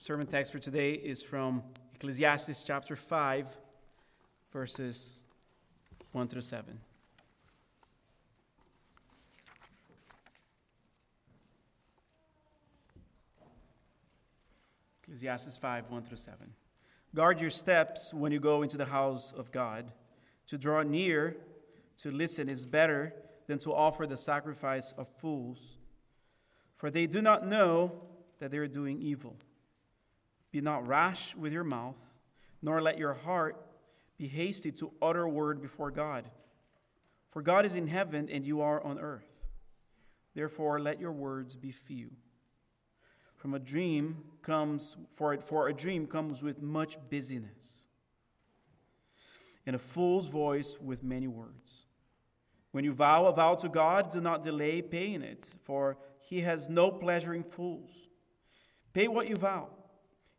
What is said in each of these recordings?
sermon text for today is from Ecclesiastes chapter 5, verses 1 through 7. Ecclesiastes 5, 1 through 7. Guard your steps when you go into the house of God. To draw near, to listen is better than to offer the sacrifice of fools. For they do not know that they are doing evil. Be not rash with your mouth, nor let your heart be hasty to utter word before God. For God is in heaven and you are on earth. Therefore, let your words be few. For a dream comes with much busyness, and a fool's voice with many words. When you vow a vow to God, do not delay paying it, for he has no pleasure in fools. Pay what you vow.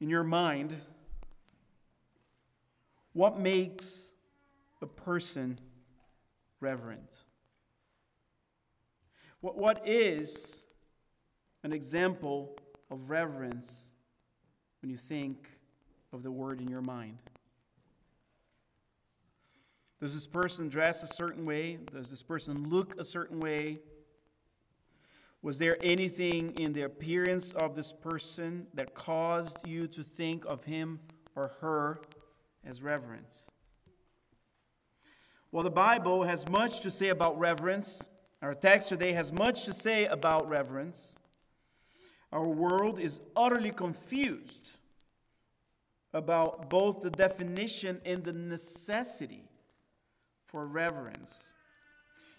In your mind, what makes a person reverent? What is an example of reverence when you think of the word in your mind? Does this person dress a certain way? Does this person look a certain way? Was there anything in the appearance of this person that caused you to think of him or her as reverence? Well, the Bible has much to say about reverence. Our text today has much to say about reverence. Our world is utterly confused about both the definition and the necessity for reverence.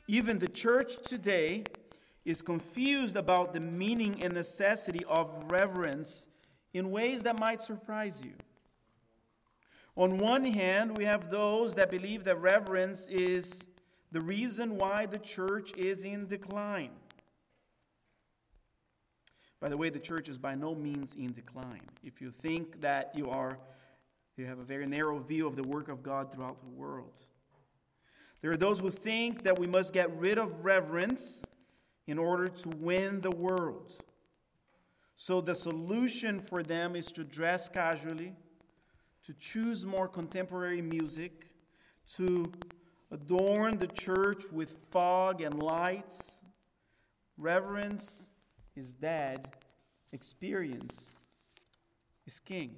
Even the church today is confused about the meaning and necessity of reverence in ways that might surprise you. On one hand, we have those that believe that reverence is the reason why the church is in decline. By the way, the church is by no means in decline. If you think that you have a very narrow view of the work of God throughout the world. There are those who think that we must get rid of reverence in order to win the world. So the solution for them is to dress casually, to choose more contemporary music, to adorn the church with fog and lights. Reverence is dead. Experience is king.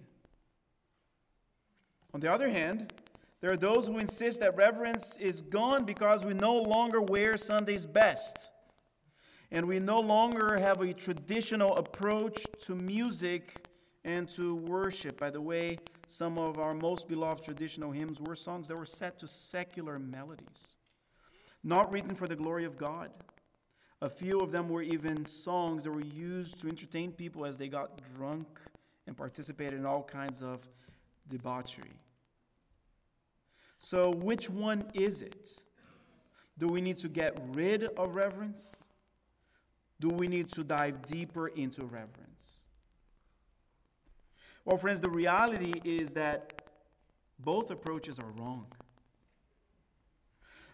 On the other hand, there are those who insist that reverence is gone because we no longer wear Sunday's best. And we no longer have a traditional approach to music and to worship. By the way, some of our most beloved traditional hymns were songs that were set to secular melodies, not written for the glory of God. A few of them were even songs that were used to entertain people as they got drunk and participated in all kinds of debauchery. So which one is it? Do we need to get rid of reverence? Do we need to dive deeper into reverence? Well, friends, the reality is that both approaches are wrong.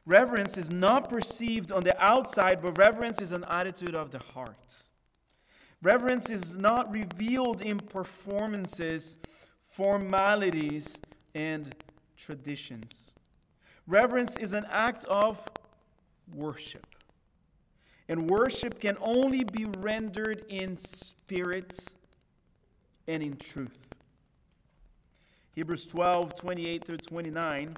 Reverence is not perceived on the outside, but reverence is an attitude of the heart. Reverence is not revealed in performances, formalities, and traditions. Reverence is an act of worship. And worship can only be rendered in spirit and in truth. Hebrews 12, 28 through 29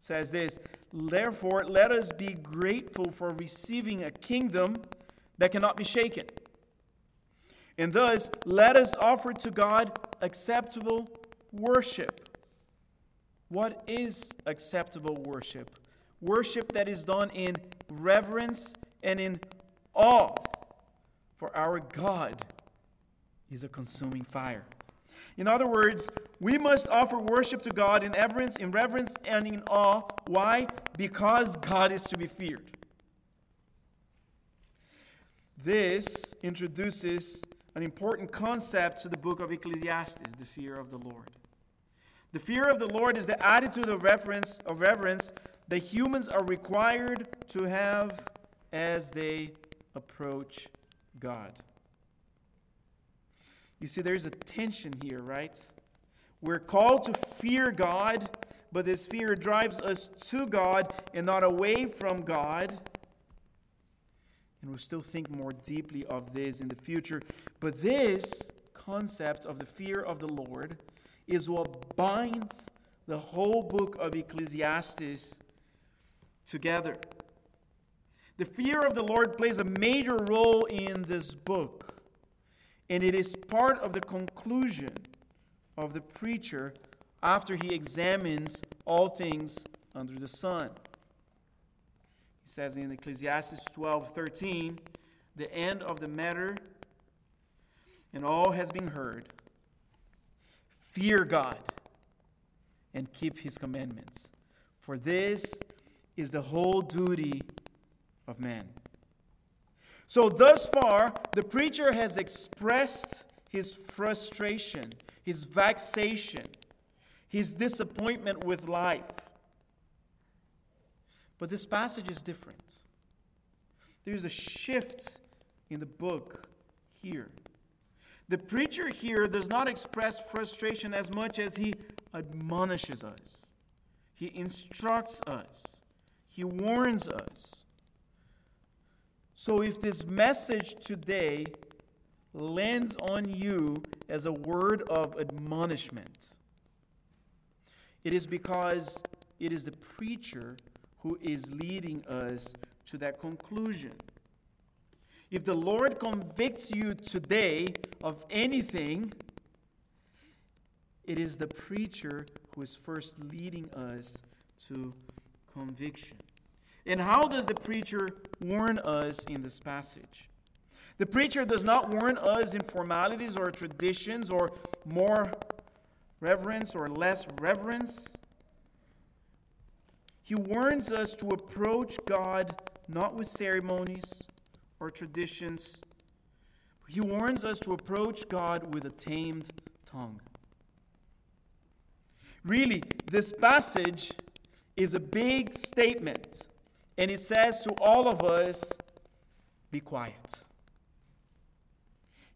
says this, "Therefore, let us be grateful for receiving a kingdom that cannot be shaken. And thus, let us offer to God acceptable worship." What is acceptable worship? Worship that is done in reverence and in awe, for our God is a consuming fire. In other words, we must offer worship to God in reverence, and in awe. Why? Because God is to be feared. This introduces an important concept to the book of Ecclesiastes, the fear of the Lord. The fear of the Lord is the attitude of reverence that humans are required to have as they approach God. You see, there's a tension here, right? We're called to fear God, but this fear drives us to God and not away from God. And we'll still think more deeply of this in the future. But this concept of the fear of the Lord is what binds the whole book of Ecclesiastes together. The fear of the Lord plays a major role in this book. And it is part of the conclusion of the preacher after he examines all things under the sun. He says in Ecclesiastes 12:13, the end of the matter and all has been heard. Fear God and keep his commandments, for this is the whole duty of man. So thus far, the preacher has expressed his frustration, his vexation, his disappointment with life. But this passage is different. There's a shift in the book here. The preacher here does not express frustration as much as he admonishes us. He instructs us. He warns us. So if this message today lands on you as a word of admonishment, it is because it is the preacher who is leading us to that conclusion. If the Lord convicts you today of anything, it is the preacher who is first leading us to conviction. And how does the preacher warn us in this passage? The preacher does not warn us in formalities or traditions or more reverence or less reverence. He warns us to approach God not with ceremonies or traditions. He warns us to approach God with a tamed tongue. Really, this passage is a big statement. And he says to all of us, be quiet.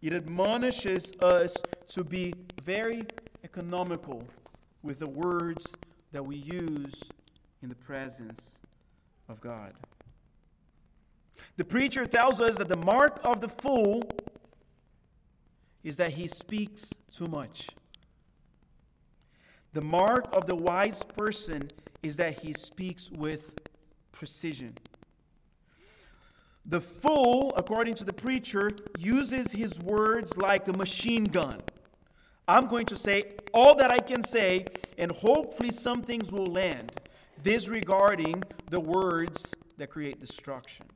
It admonishes us to be very economical with the words that we use in the presence of God. The preacher tells us that the mark of the fool is that he speaks too much. The mark of the wise person is that he speaks with precision. The fool, according to the preacher, uses his words like a machine gun. I'm going to say all that I can say, and hopefully some things will land, disregarding the words that create destruction.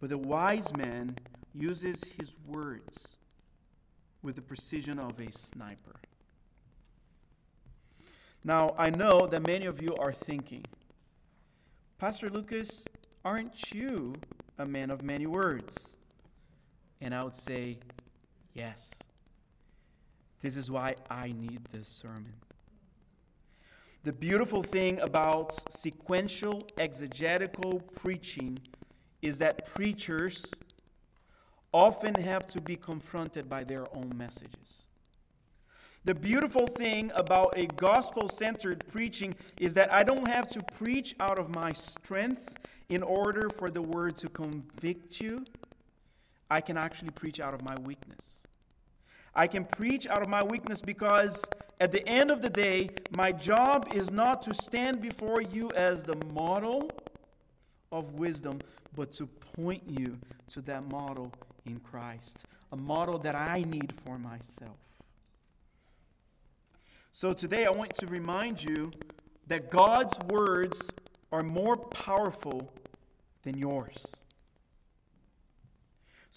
But the wise man uses his words with the precision of a sniper. Now, I know that many of you are thinking, Pastor Lucas, aren't you a man of many words? And I would say, yes. This is why I need this sermon. The beautiful thing about sequential exegetical preaching is that preachers often have to be confronted by their own messages. The beautiful thing about a gospel-centered preaching is that I don't have to preach out of my strength in order for the word to convict you. I can actually preach out of my weakness. I can preach out of my weakness because at the end of the day, my job is not to stand before you as the model of wisdom, but to point you to that model in Christ, a model that I need for myself. So today I want to remind you that God's words are more powerful than yours.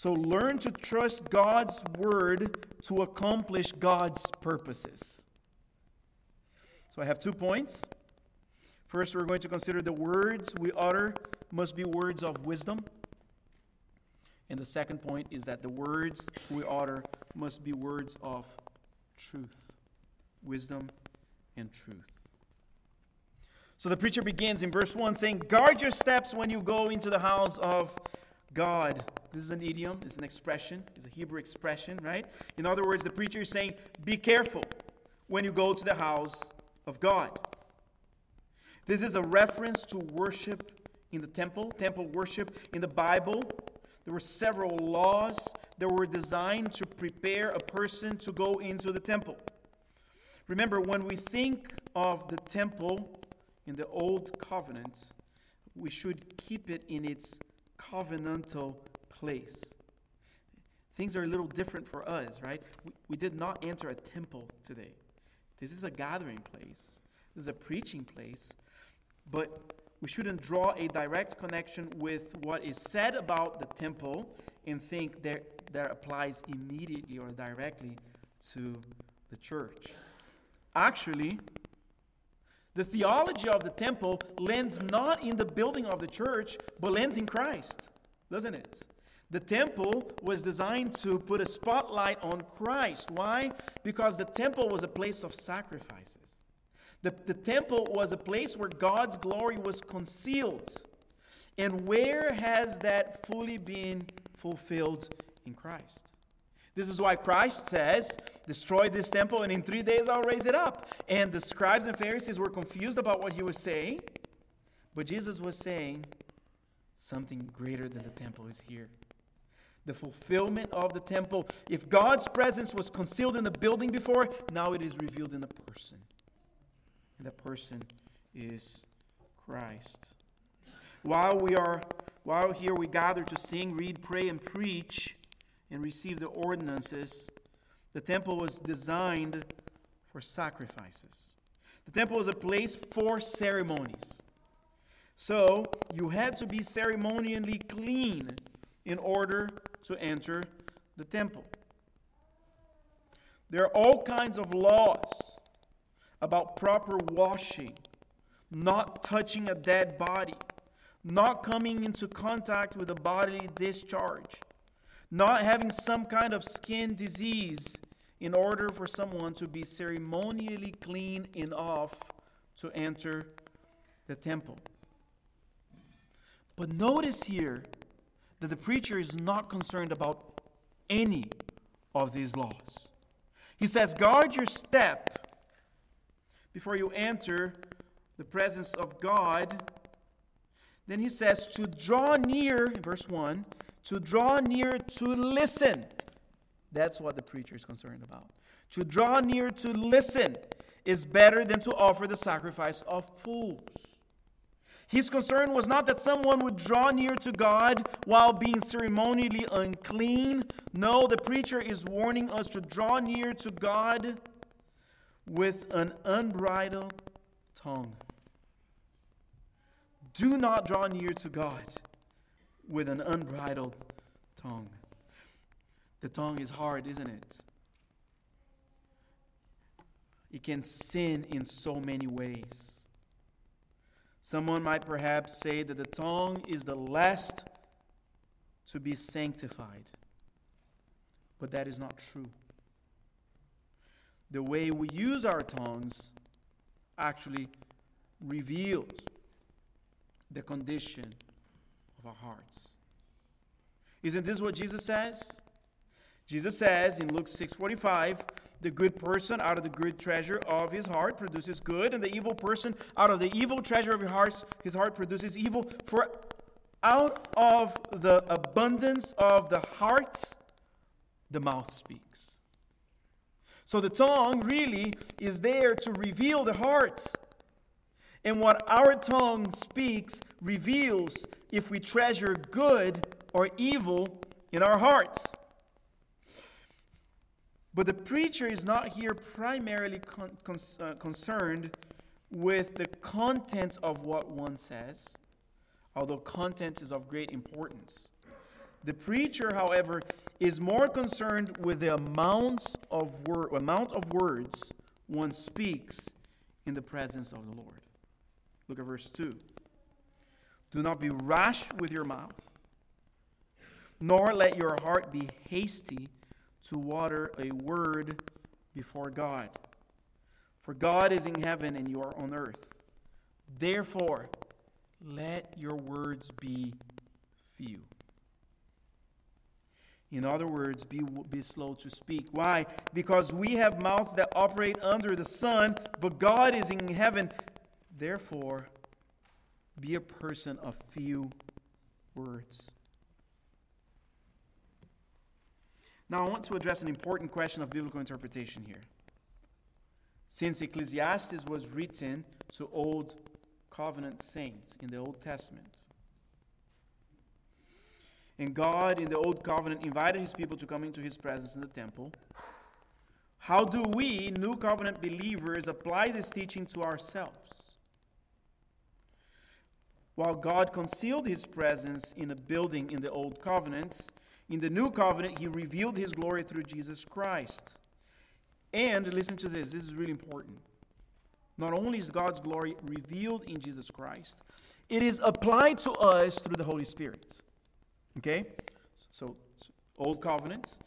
So learn to trust God's word to accomplish God's purposes. So I have 2 points. First, we're going to consider the words we utter must be words of wisdom. And the second point is that the words we utter must be words of truth. Wisdom and truth. So the preacher begins in verse 1 saying, guard your steps when you go into the house of God. This is an idiom, it's an expression, it's a Hebrew expression, right? In other words, the preacher is saying, be careful when you go to the house of God. This is a reference to worship in the temple, temple worship in the Bible. There were several laws that were designed to prepare a person to go into the temple. Remember, when we think of the temple in the Old Covenant, we should keep it in its covenantal place. Things are a little different for us, right? We did not enter a temple today. This is a gathering place. This is a preaching place, but we shouldn't draw a direct connection with what is said about the temple and think that applies immediately or directly to the church. Actually, the theology of the temple lands not in the building of the church, but lands in Christ, doesn't it? The temple was designed to put a spotlight on Christ. Why? Because the temple was a place of sacrifices. The temple was a place where God's glory was concealed. And where has that fully been fulfilled? In Christ. This is why Christ says, destroy this temple and in 3 days I'll raise it up. And the scribes and Pharisees were confused about what he was saying. But Jesus was saying, something greater than the temple is here. The fulfillment of the temple. If God's presence was concealed in the building before, now it is revealed in the person. And the person is Christ. While here we gather to sing, read, pray, and preach, and receive the ordinances, the temple was designed for sacrifices. The temple was a place for ceremonies. So you had to be ceremonially clean in order to enter the temple. There are all kinds of laws about proper washing, not touching a dead body, not coming into contact with a bodily discharge, not having some kind of skin disease in order for someone to be ceremonially clean enough to enter the temple. But notice here that the preacher is not concerned about any of these laws. He says, guard your step before you enter the presence of God. Then he says to draw near, verse 1, to draw near to listen. That's what the preacher is concerned about. To draw near to listen is better than to offer the sacrifice of fools. His concern was not that someone would draw near to God while being ceremonially unclean. No, the preacher is warning us to draw near to God with an unbridled tongue. Do not draw near to God with an unbridled tongue. The tongue is hard, isn't it? It can sin in so many ways. Someone might perhaps say that the tongue is the last to be sanctified. But that is not true. The way we use our tongues actually reveals the condition of our hearts. Isn't this what Jesus says? Jesus says in Luke 6:45, the good person out of the good treasure of his heart produces good, and the evil person out of the evil treasure of his heart produces evil. For out of the abundance of the heart, the mouth speaks. So the tongue really is there to reveal the heart. And what our tongue speaks reveals if we treasure good or evil in our hearts. But the preacher is not here primarily concerned with the content of what one says, although content is of great importance. The preacher, however, is more concerned with the amount of words one speaks in the presence of the Lord. Look at verse 2. Do not be rash with your mouth, nor let your heart be hasty to utter a word before God. For God is in heaven and you are on earth. Therefore, let your words be few. In other words, be slow to speak. Why? Because we have mouths that operate under the sun, but God is in heaven. Therefore, be a person of few words. Now, I want to address an important question of biblical interpretation here. Since Ecclesiastes was written to Old Covenant saints in the Old Testament, and God in the Old Covenant invited his people to come into his presence in the temple, how do we, New Covenant believers, apply this teaching to ourselves? While God concealed his presence in a building in the Old Covenant, in the New Covenant, he revealed his glory through Jesus Christ. And listen to this. This is really important. Not only is God's glory revealed in Jesus Christ, it is applied to us through the Holy Spirit. Okay? So Old Covenant,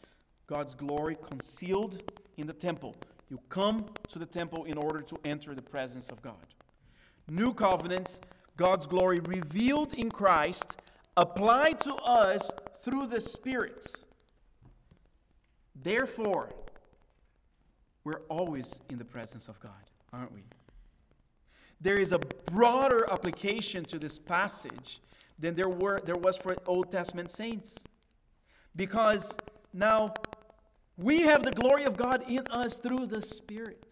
God's glory concealed in the temple. You come to the temple in order to enter the presence of God. New Covenant, God's glory revealed in Christ, applied to us through the Spirit. Therefore, we're always in the presence of God, aren't we? There is a broader application to this passage than there was for Old Testament saints. Because now we have the glory of God in us through the Spirit.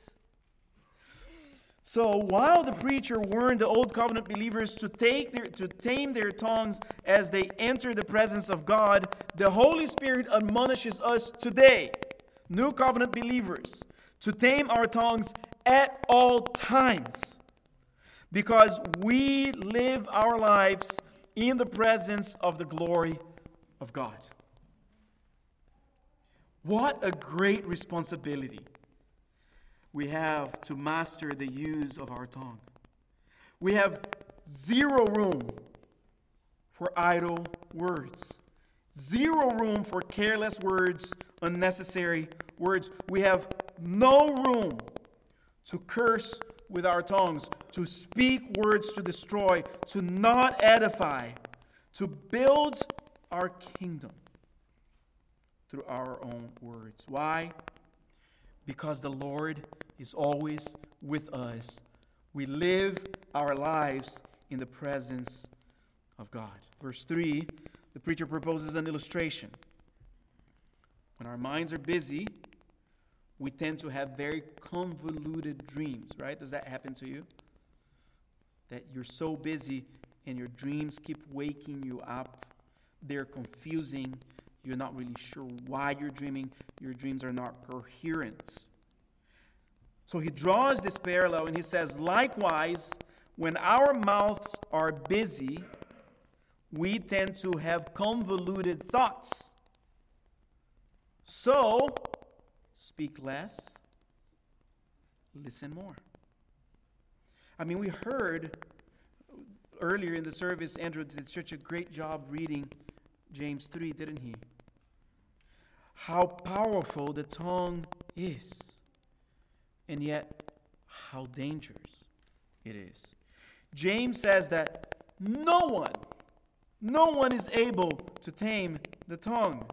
So while the preacher warned the Old Covenant believers to tame their tongues as they enter the presence of God, the Holy Spirit admonishes us today, New Covenant believers, to tame our tongues at all times. Because we live our lives in the presence of the glory of God. What a great responsibility we have to master the use of our tongue. We have zero room for idle words. Zero room for careless words, unnecessary words. We have no room to curse with our tongues, to speak words to destroy, to not edify, to build our kingdom through our own words. Why? Because the Lord is always with us. We live our lives in the presence of God. Verse 3, the preacher proposes an illustration. When our minds are busy, we tend to have very convoluted dreams, right? Does that happen to you? That you're so busy and your dreams keep waking you up. They're confusing. You're not really sure why you're dreaming. Your dreams are not coherent. So he draws this parallel and he says, likewise, when our mouths are busy, we tend to have convoluted thoughts. So, speak less, listen more. I mean, we heard earlier in the service, Andrew did such a great job reading James 3, didn't he? How powerful the tongue is, and yet how dangerous it is. James says that no one is able to tame the tongue.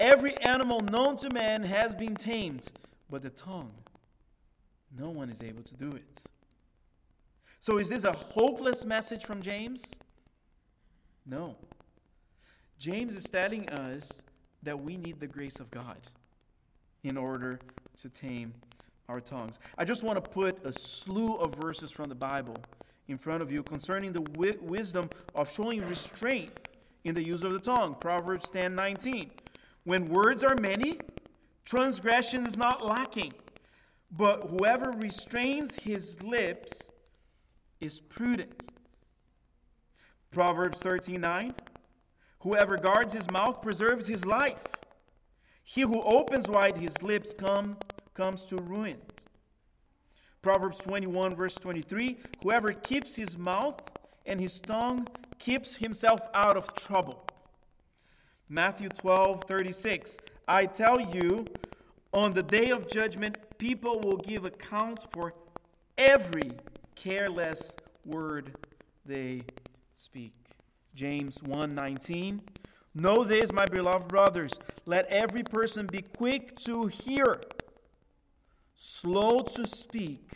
Every animal known to man has been tamed, but the tongue, no one is able to do it. So is this a hopeless message from James? No. James is telling us that we need the grace of God in order to tame our tongues. I just want to put a slew of verses from the Bible in front of you concerning the wisdom of showing restraint in the use of the tongue. Proverbs 10:19. When words are many, transgression is not lacking, but whoever restrains his lips is prudent. Proverbs 13:9. Whoever guards his mouth preserves his life. He who opens wide his lips comes to ruin. Proverbs 21, verse 23, whoever keeps his mouth and his tongue keeps himself out of trouble. Matthew 12, 36, I tell you, on the day of judgment, people will give account for every careless word they speak. James 1:19. Know this, my beloved brothers, let every person be quick to hear, slow to speak,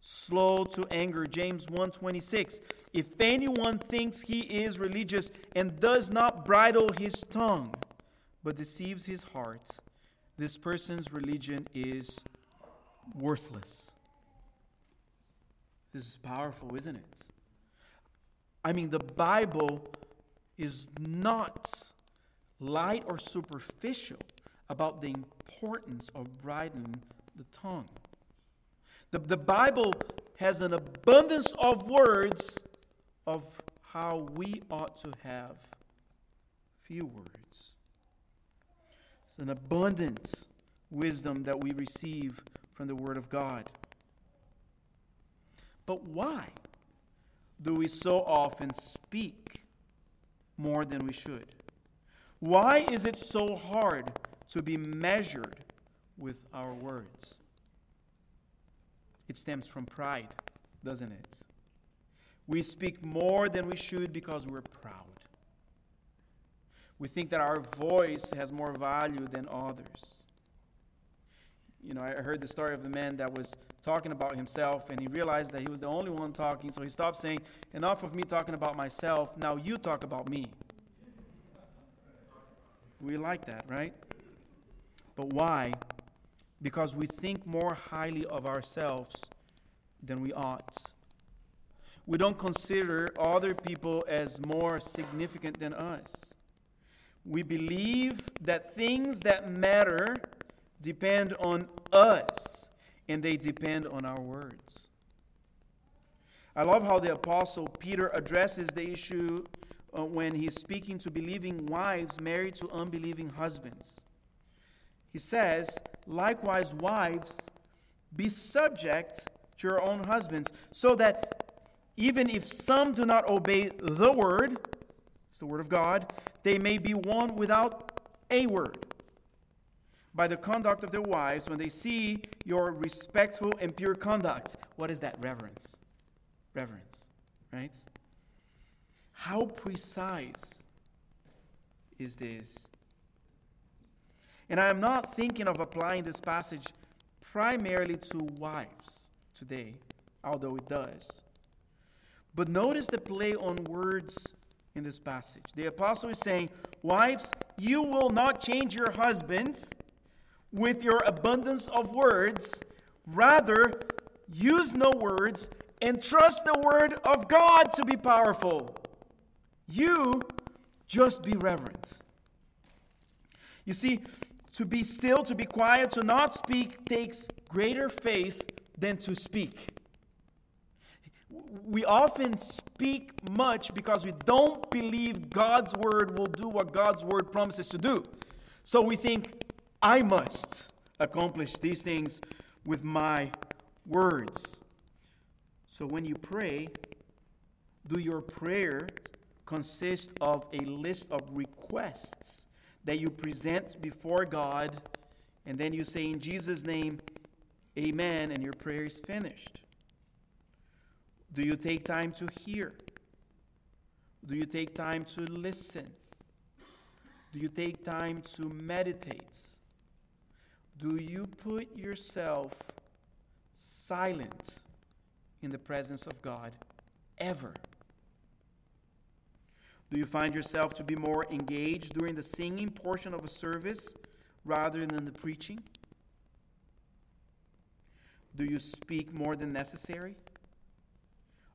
slow to anger. James 1:26. If anyone thinks he is religious and does not bridle his tongue, but deceives his heart, this person's religion is worthless. This is powerful, isn't it? I mean, the Bible is not light or superficial about the importance of bridling the tongue. The Bible has an abundance of words of how we ought to have few words. It's an abundant wisdom that we receive from the Word of God. But why do we so often speak more than we should? Why is it so hard to be measured with our words? It stems from pride, doesn't it? We speak more than we should because we're proud. We think that our voice has more value than others. You know, I heard the story of the man that was talking about himself, and he realized that he was the only one talking, so he stopped saying, enough of me talking about myself, now you talk about me. We like that, right? But why? Because we think more highly of ourselves than we ought. We don't consider other people as more significant than us. We believe that things that matter depend on us, and they depend on our words. I love how the Apostle Peter addresses the issue when he's speaking to believing wives married to unbelieving husbands. He says, likewise, wives, be subject to your own husbands, so that even if some do not obey the word, it's the word of God, they may be won without a word, by the conduct of their wives when they see your respectful and pure conduct. What is that? Reverence. Reverence, right? How precise is this? And I am not thinking of applying this passage primarily to wives today, although it does. But notice the play on words in this passage. The apostle is saying, wives, you will not change your husbands with your abundance of words. Rather, use no words and trust the word of God to be powerful. You just be reverent. You see, to be still, to be quiet, to not speak takes greater faith than to speak. We often speak much because we don't believe God's word will do what God's word promises to do. So we think, I must accomplish these things with my words. So when you pray, do your prayer consist of a list of requests that you present before God, and then you say in Jesus' name, amen, and your prayer is finished? Do you take time to hear? Do you take time to listen? Do you take time to meditate? Do you put yourself silent in the presence of God ever? Do you find yourself to be more engaged during the singing portion of a service rather than the preaching? Do you speak more than necessary?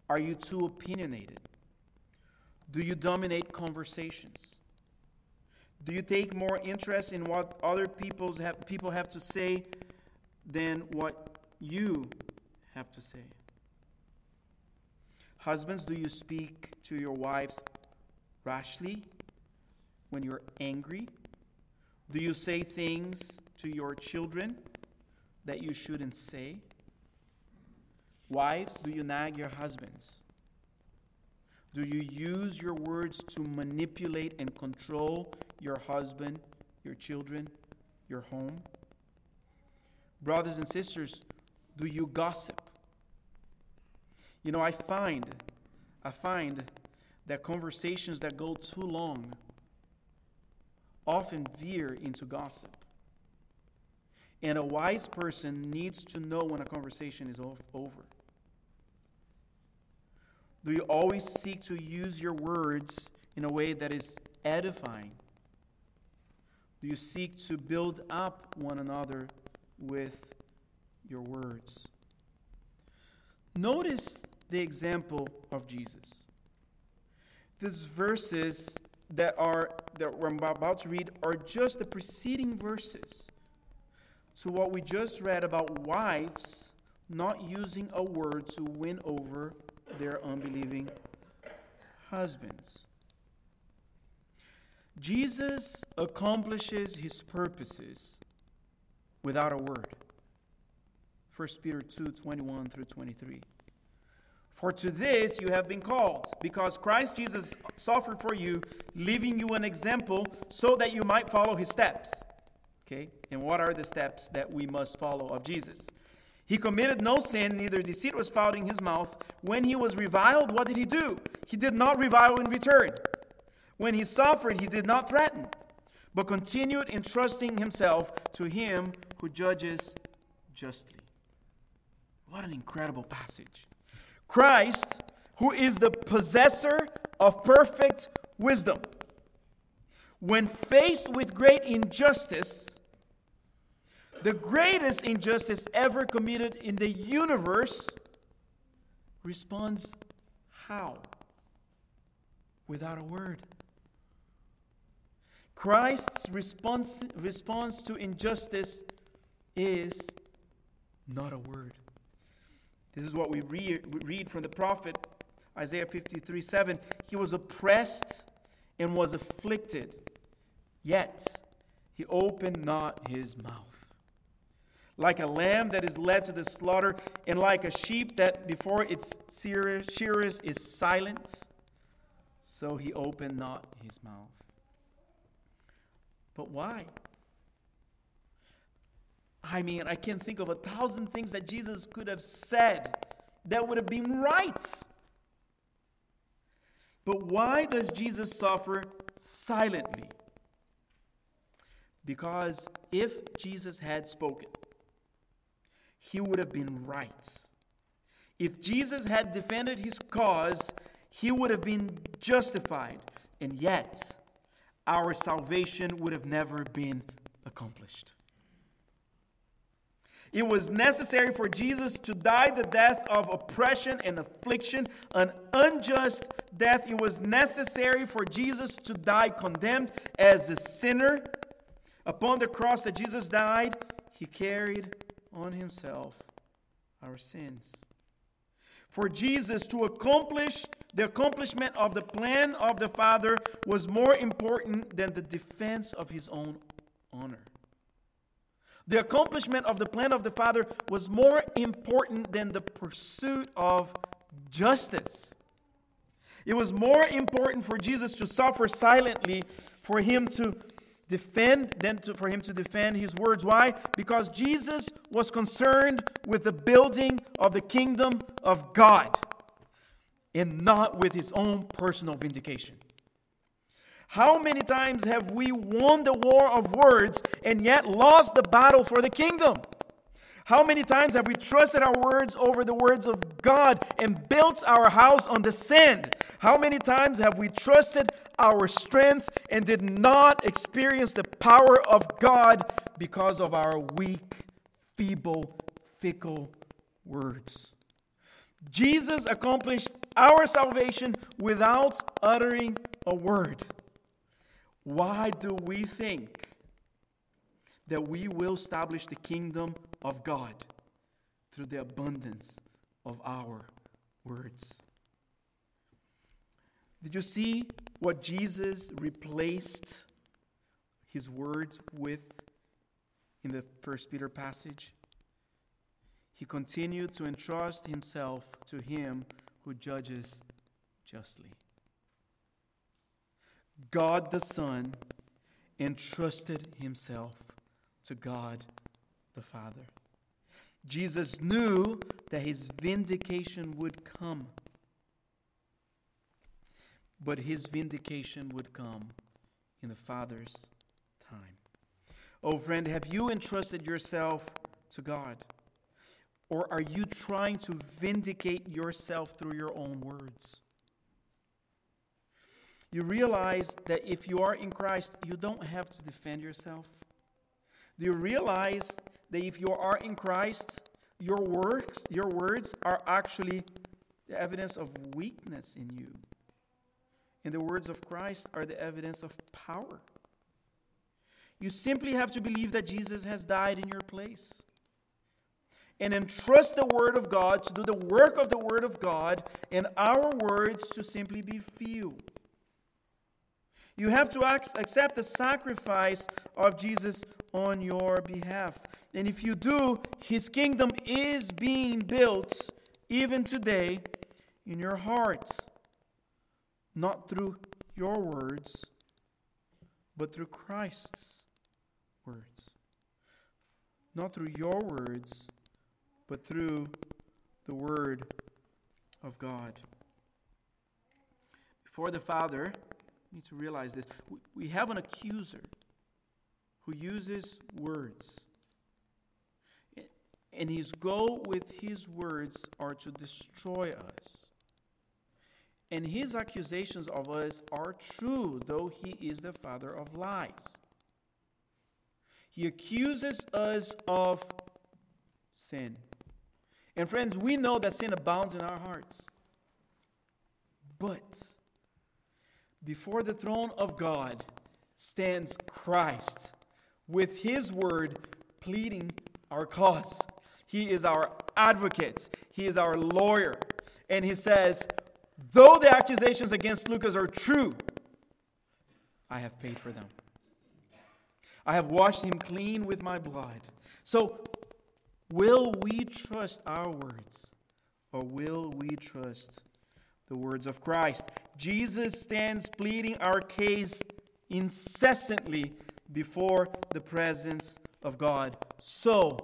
Are you too opinionated? Do you dominate conversations? Do you take more interest in what other people have to say than what you have to say? Husbands, do you speak to your wives rashly when you're angry? Do you say things to your children that you shouldn't say? Wives, do you nag your husbands? Do you use your words to manipulate and control your husband, your children, your home? Brothers and sisters, do you gossip? You know, I find that conversations that go too long often veer into gossip. And a wise person needs to know when a conversation is over. Do you always seek to use your words in a way that is edifying? Do you seek to build up one another with your words? Notice the example of Jesus. These verses that we're about to read are just the preceding verses to what we just read about wives not using a word to win over their unbelieving husbands. Jesus accomplishes his purposes without a word. 1 Peter 2:21 through 23. For to this you have been called, because Christ Jesus suffered for you, leaving you an example so that you might follow his steps. Okay? And what are the steps that we must follow of Jesus? He committed no sin, neither deceit was found in his mouth. When he was reviled, what did he do? He did not revile in return. When he suffered, he did not threaten, but continued entrusting himself to him who judges justly. What an incredible passage. Christ, who is the possessor of perfect wisdom, when faced with great injustice, the greatest injustice ever committed in the universe, responds how? Without a word. Christ's response to injustice is not a word. This is what we read from the prophet Isaiah 53:7. He was oppressed and was afflicted, yet he opened not his mouth. Like a lamb that is led to the slaughter, and like a sheep that before its shearers is silent, so he opened not his mouth. But why? I mean, I can think of 1,000 things that Jesus could have said that would have been right. But why does Jesus suffer silently? Because if Jesus had spoken, he would have been right. If Jesus had defended his cause, he would have been justified. And yet, our salvation would have never been accomplished. It was necessary for Jesus to die the death of oppression and affliction, an unjust death. It was necessary for Jesus to die condemned as a sinner. Upon the cross that Jesus died, he carried on himself our sins. For Jesus to accomplish the accomplishment of the plan of the Father was more important than the defense of his own honor. The accomplishment of the plan of the Father was more important than the pursuit of justice. It was more important for Jesus to suffer silently for him to defend his words. Why? Because Jesus was concerned with the building of the kingdom of God and not with his own personal vindication. How many times have we won the war of words and yet lost the battle for the kingdom? How many times have we trusted our words over the words of God and built our house on the sand? How many times have we trusted our strength and did not experience the power of God because of our weak, feeble, fickle words? Jesus accomplished our salvation without uttering a word. Why do we think that we will establish the kingdom of God through the abundance of our words? Did you see what Jesus replaced his words with in the 1 Peter passage? He continued to entrust himself to him who judges justly. God the Son entrusted himself to God the Father. Jesus knew that his vindication would come. But his vindication would come in the Father's time. Oh, friend, have you entrusted yourself to God? Or are you trying to vindicate yourself through your own words? You realize that if you are in Christ, you don't have to defend yourself. Do you realize that if you are in Christ, your words are actually the evidence of weakness in you? And the words of Christ are the evidence of power. You simply have to believe that Jesus has died in your place. And entrust the Word of God to do the work of the Word of God and our words to simply be few. You have to accept the sacrifice of Jesus on your behalf. And if you do, His kingdom is being built even today in your heart. Not through your words, but through Christ's words. Not through your words, but through the Word of God. Before the Father, we need to realize this. We have an accuser who uses words. And his goal with his words are to destroy us. And his accusations of us are true, though he is the father of lies. He accuses us of sin. And friends, we know that sin abounds in our hearts. But before the throne of God stands Christ with his word pleading our cause. He is our advocate. He is our lawyer. And he says, though the accusations against Lucas are true, I have paid for them. I have washed him clean with my blood. So, will we trust our words, or will we trust the words of Christ? Jesus stands pleading our case incessantly before the presence of God. So,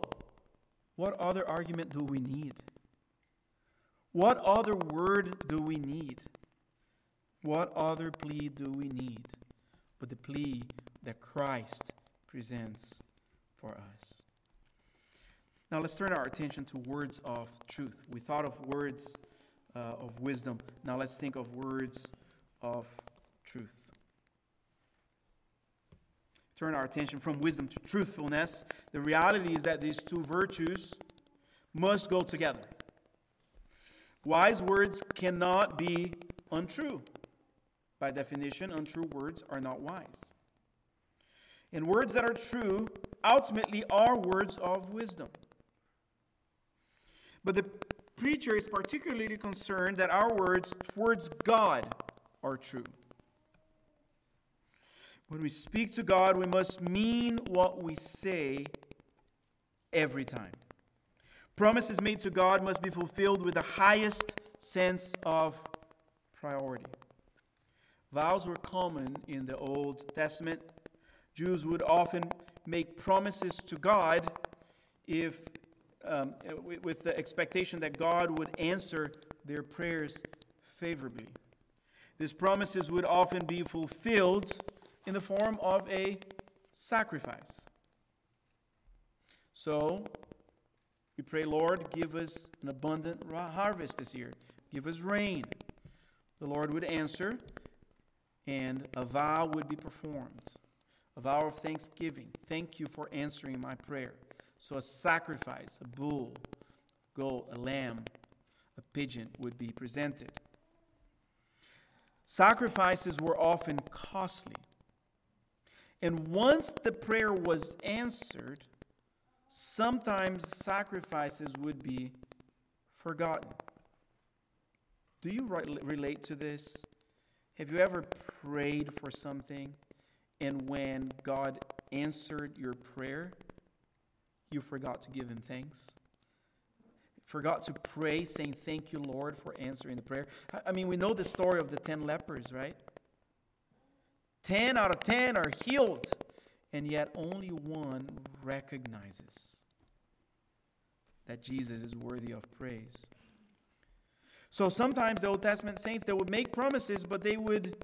what other argument do we need? What other word do we need? What other plea do we need but the plea that Christ presents for us? Now let's turn our attention to words of truth. We thought of words of wisdom. Now let's think of words of truth. Turn our attention from wisdom to truthfulness. The reality is that these two virtues must go together. Wise words cannot be untrue. By definition, untrue words are not wise. And words that are true ultimately are words of wisdom. But the preacher is particularly concerned that our words towards God are true. When we speak to God, we must mean what we say every time. Promises made to God must be fulfilled with the highest sense of priority. Vows were common in the Old Testament. Jews would often make promises to God with the expectation that God would answer their prayers favorably. These promises would often be fulfilled in the form of a sacrifice. So, we pray, Lord, give us an abundant harvest this year. Give us rain. The Lord would answer, and a vow would be performed. A vow of thanksgiving. Thank you for answering my prayer. So a sacrifice, a bull, goat, a lamb, a pigeon would be presented. Sacrifices were often costly. And once the prayer was answered, sometimes sacrifices would be forgotten. Do you relate to this? Have you ever prayed for something, and when God answered your prayer, you forgot to give him thanks? Forgot to pray, saying, thank you, Lord, for answering the prayer. I mean, we know the story of the 10 lepers, right? 10 out of 10 are healed, and yet only one recognizes that Jesus is worthy of praise. So sometimes the Old Testament saints, they would make promises, but they would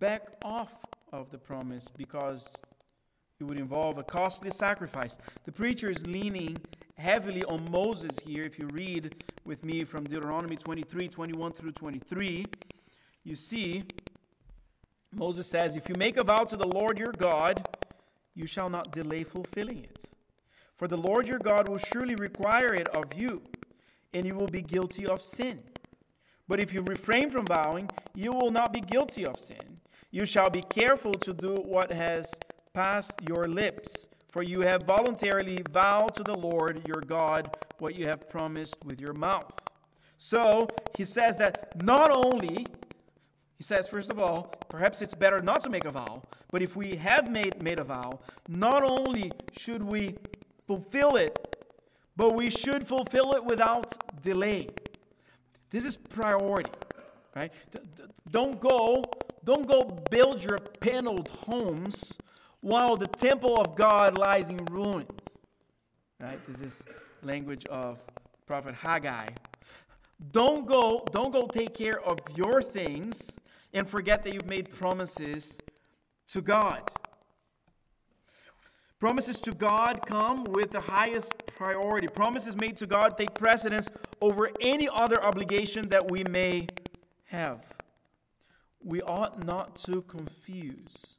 back off of the promise because it would involve a costly sacrifice. The preacher is leaning heavily on Moses here. If you read with me from Deuteronomy 23, 21 through 23, you see, Moses says, if you make a vow to the Lord your God, you shall not delay fulfilling it. For the Lord your God will surely require it of you, and you will be guilty of sin. But if you refrain from vowing, you will not be guilty of sin. You shall be careful to do what has passed your lips, for you have voluntarily vowed to the Lord your God what you have promised with your mouth. So he says that not only, he says, first of all, perhaps it's better not to make a vow, but if we have made a vow, not only should we fulfill it, but we should fulfill it without delay. This is priority, right? Don't go build your paneled homes while the temple of God lies in ruins, right? This is language of Prophet Haggai. Don't go take care of your things and forget that you've made promises to God. Promises to God come with the highest priority. Promises made to God take precedence over any other obligation that we may have. We ought not to confuse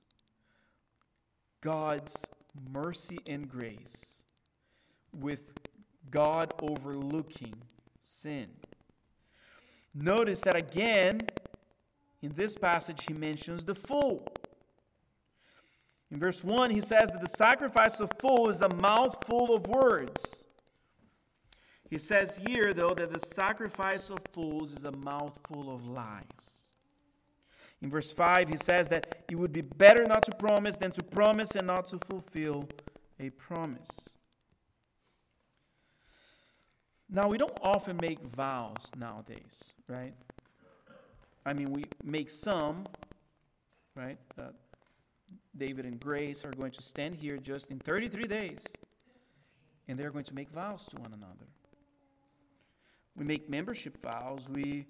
God's mercy and grace with God overlooking sin. Notice that again, in this passage, he mentions the fool. In verse 1, he says that the sacrifice of fool is a mouthful of words. He says here, though, that the sacrifice of fools is a mouthful of lies. In verse 5, he says that it would be better not to promise than to promise and not to fulfill a promise. Now, we don't often make vows nowadays, right? I mean, we make some, right? David and Grace are going to stand here just in 33 days, and they're going to make vows to one another. We make membership vows. We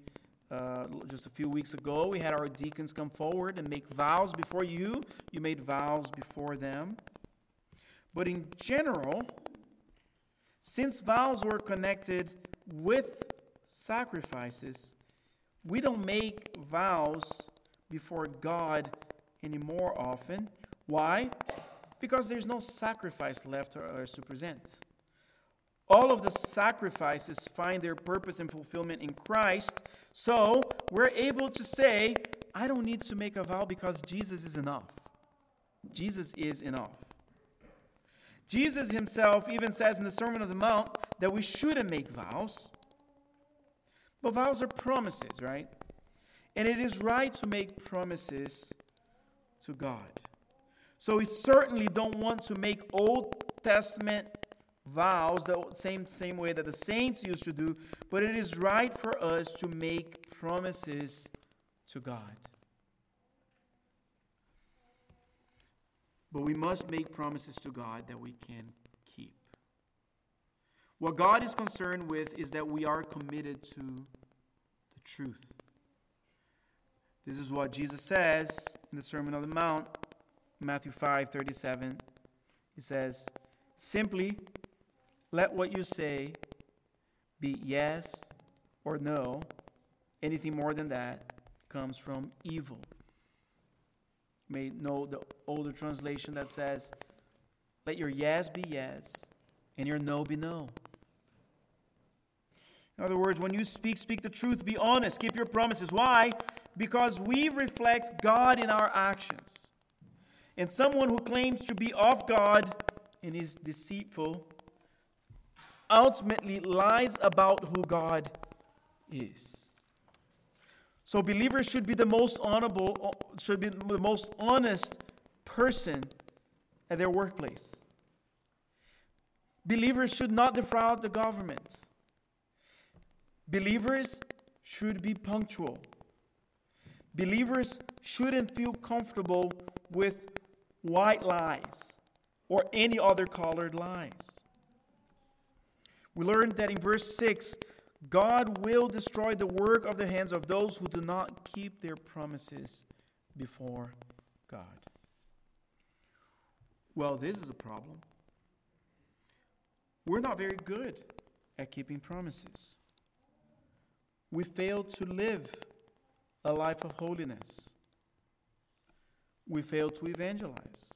just a few weeks ago, we had our deacons come forward and make vows before you. You made vows before them. But in general, since vows were connected with sacrifices, we don't make vows before God any more often. Why? Because there's no sacrifice left for us to present. All of the sacrifices find their purpose and fulfillment in Christ, so we're able to say, I don't need to make a vow because Jesus is enough. Jesus is enough. Jesus himself even says in the Sermon on the Mount that we shouldn't make vows, but vows are promises, right? And it is right to make promises to God. So we certainly don't want to make Old Testament vows the same way that the saints used to do, but it is right for us to make promises to God. But we must make promises to God that we can keep. What God is concerned with is that we are committed to the truth. This is what Jesus says in the Sermon on the Mount, Matthew 5:37. He says, simply, let what you say be yes or no. Anything more than that comes from evil. You may know the older translation that says, let your yes be yes and your no be no. In other words, when you speak the truth, be honest, keep your promises. Why? Because we reflect God in our actions. And someone who claims to be of God and is deceitful ultimately lies about who God is. So believers should be the most honorable, should be the most honest person at their workplace. Believers should not defraud the government. Believers should be punctual. Believers shouldn't feel comfortable with white lies or any other colored lies. We learned that in verse 6, God will destroy the work of the hands of those who do not keep their promises before God. Well, this is a problem. We're not very good at keeping promises. We fail to live a life of holiness. We fail to evangelize.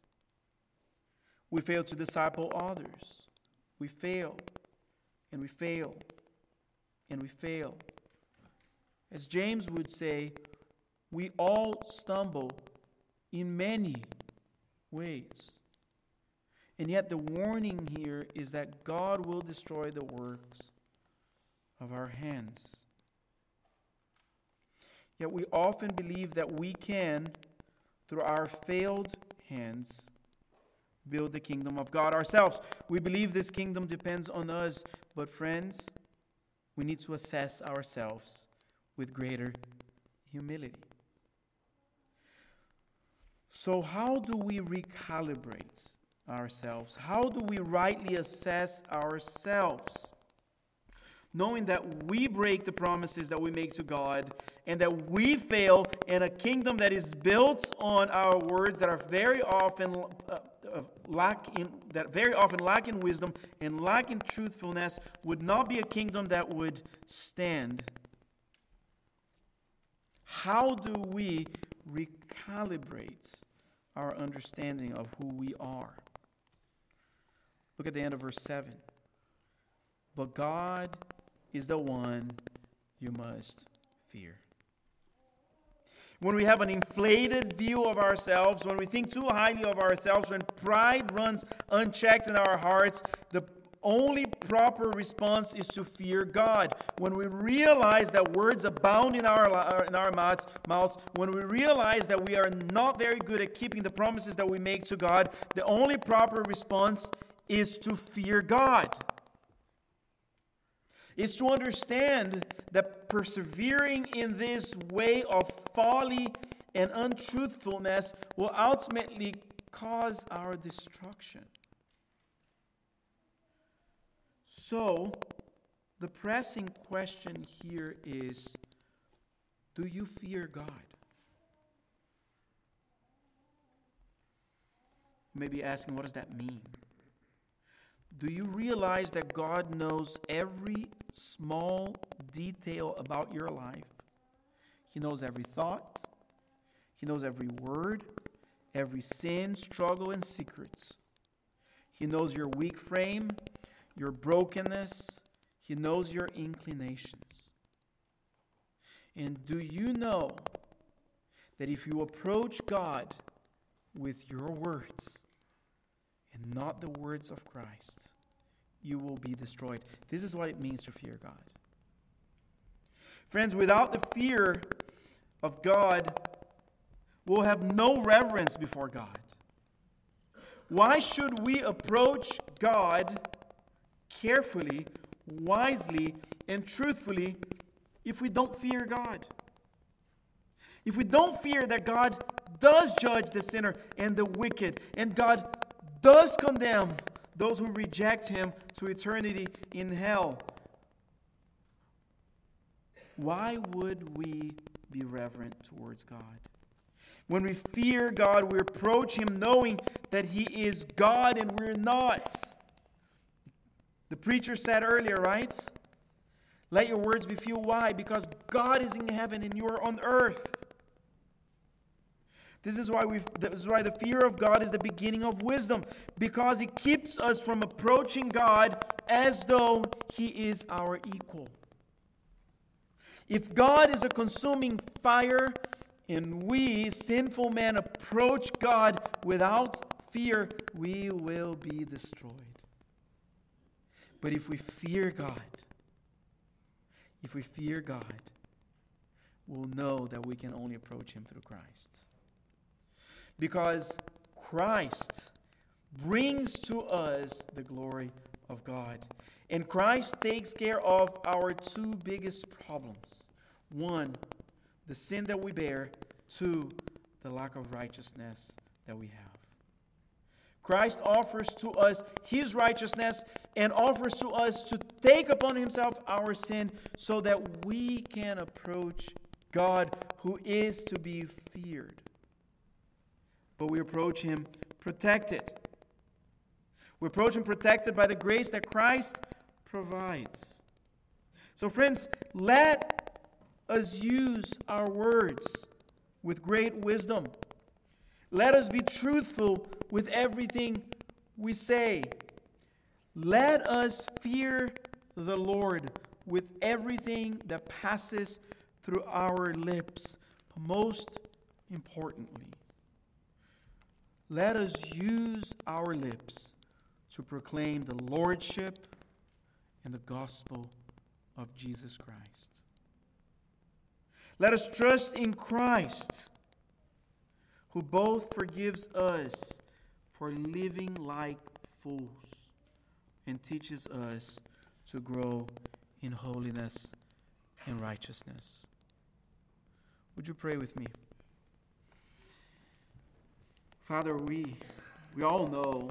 We fail to disciple others. We fail, and we fail, and we fail. As James would say, we all stumble in many ways. And yet the warning here is that God will destroy the works of our hands. Yet we often believe that we can, through our failed hands, build the kingdom of God ourselves. We believe this kingdom depends on us, but friends, we need to assess ourselves with greater humility. So how do we recalibrate ourselves? How do we rightly assess ourselves? Knowing that we break the promises that we make to God and that we fail in a kingdom that is built on our words that are very often lacking wisdom and lacking truthfulness would not be a kingdom that would stand. How do we recalibrate our understanding of who we are? Look at the end of verse 7. But God is the one you must fear. When we have an inflated view of ourselves, when we think too highly of ourselves, when pride runs unchecked in our hearts, the only proper response is to fear God. When we realize that words abound in our mouths, when we realize that we are not very good at keeping the promises that we make to God, the only proper response is to fear God. It's to understand that persevering in this way of folly and untruthfulness will ultimately cause our destruction. So, the pressing question here is, do you fear God? You may be asking, what does that mean? Do you realize that God knows every small detail about your life? He knows every thought. He knows every word, every sin, struggle, and secrets. He knows your weak frame, your brokenness. He knows your inclinations. And do you know that if you approach God with your words, and not the words of Christ, you will be destroyed? This is what it means to fear God. Friends, without the fear of God, we'll have no reverence before God. Why should we approach God carefully, wisely, and truthfully if we don't fear God? If we don't fear that God does judge the sinner and the wicked, and God does condemn those who reject him to eternity in hell, why would we be reverent towards God? When we fear God, we approach him knowing that he is God and we're not. The preacher said earlier, right? Let your words be few. Why? Because God is in heaven and you are on earth. This is why the fear of God is the beginning of wisdom, because it keeps us from approaching God as though he is our equal. If God is a consuming fire and we, sinful men, approach God without fear, we will be destroyed. But if we fear God, we'll know that we can only approach Him through Christ. Because Christ brings to us the glory of God. And Christ takes care of our two biggest problems. One, the sin that we bear. Two, the lack of righteousness that we have. Christ offers to us His righteousness and offers to us to take upon Himself our sin so that we can approach God, who is to be feared. But we approach Him protected. We approach Him protected by the grace that Christ provides. So friends, let us use our words with great wisdom. Let us be truthful with everything we say. Let us fear the Lord with everything that passes through our lips. Most importantly, let us use our lips to proclaim the lordship and the gospel of Jesus Christ. Let us trust in Christ, who both forgives us for living like fools and teaches us to grow in holiness and righteousness. Would you pray with me? Father, we all know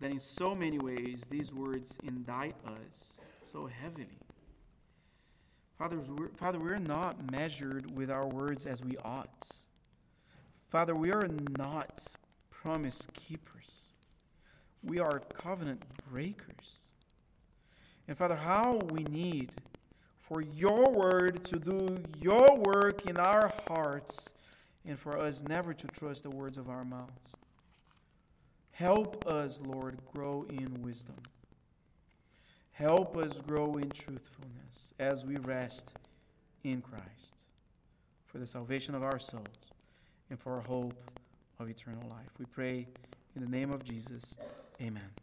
that in so many ways these words indict us so heavily. Father, we're not measured with our words as we ought. Father, we are not promise keepers. We are covenant breakers. And Father, how we need for Your word to do Your work in our hearts and for us never to trust the words of our mouths. Help us, Lord, grow in wisdom. Help us grow in truthfulness as we rest in Christ for the salvation of our souls and for our hope of eternal life. We pray in the name of Jesus. Amen.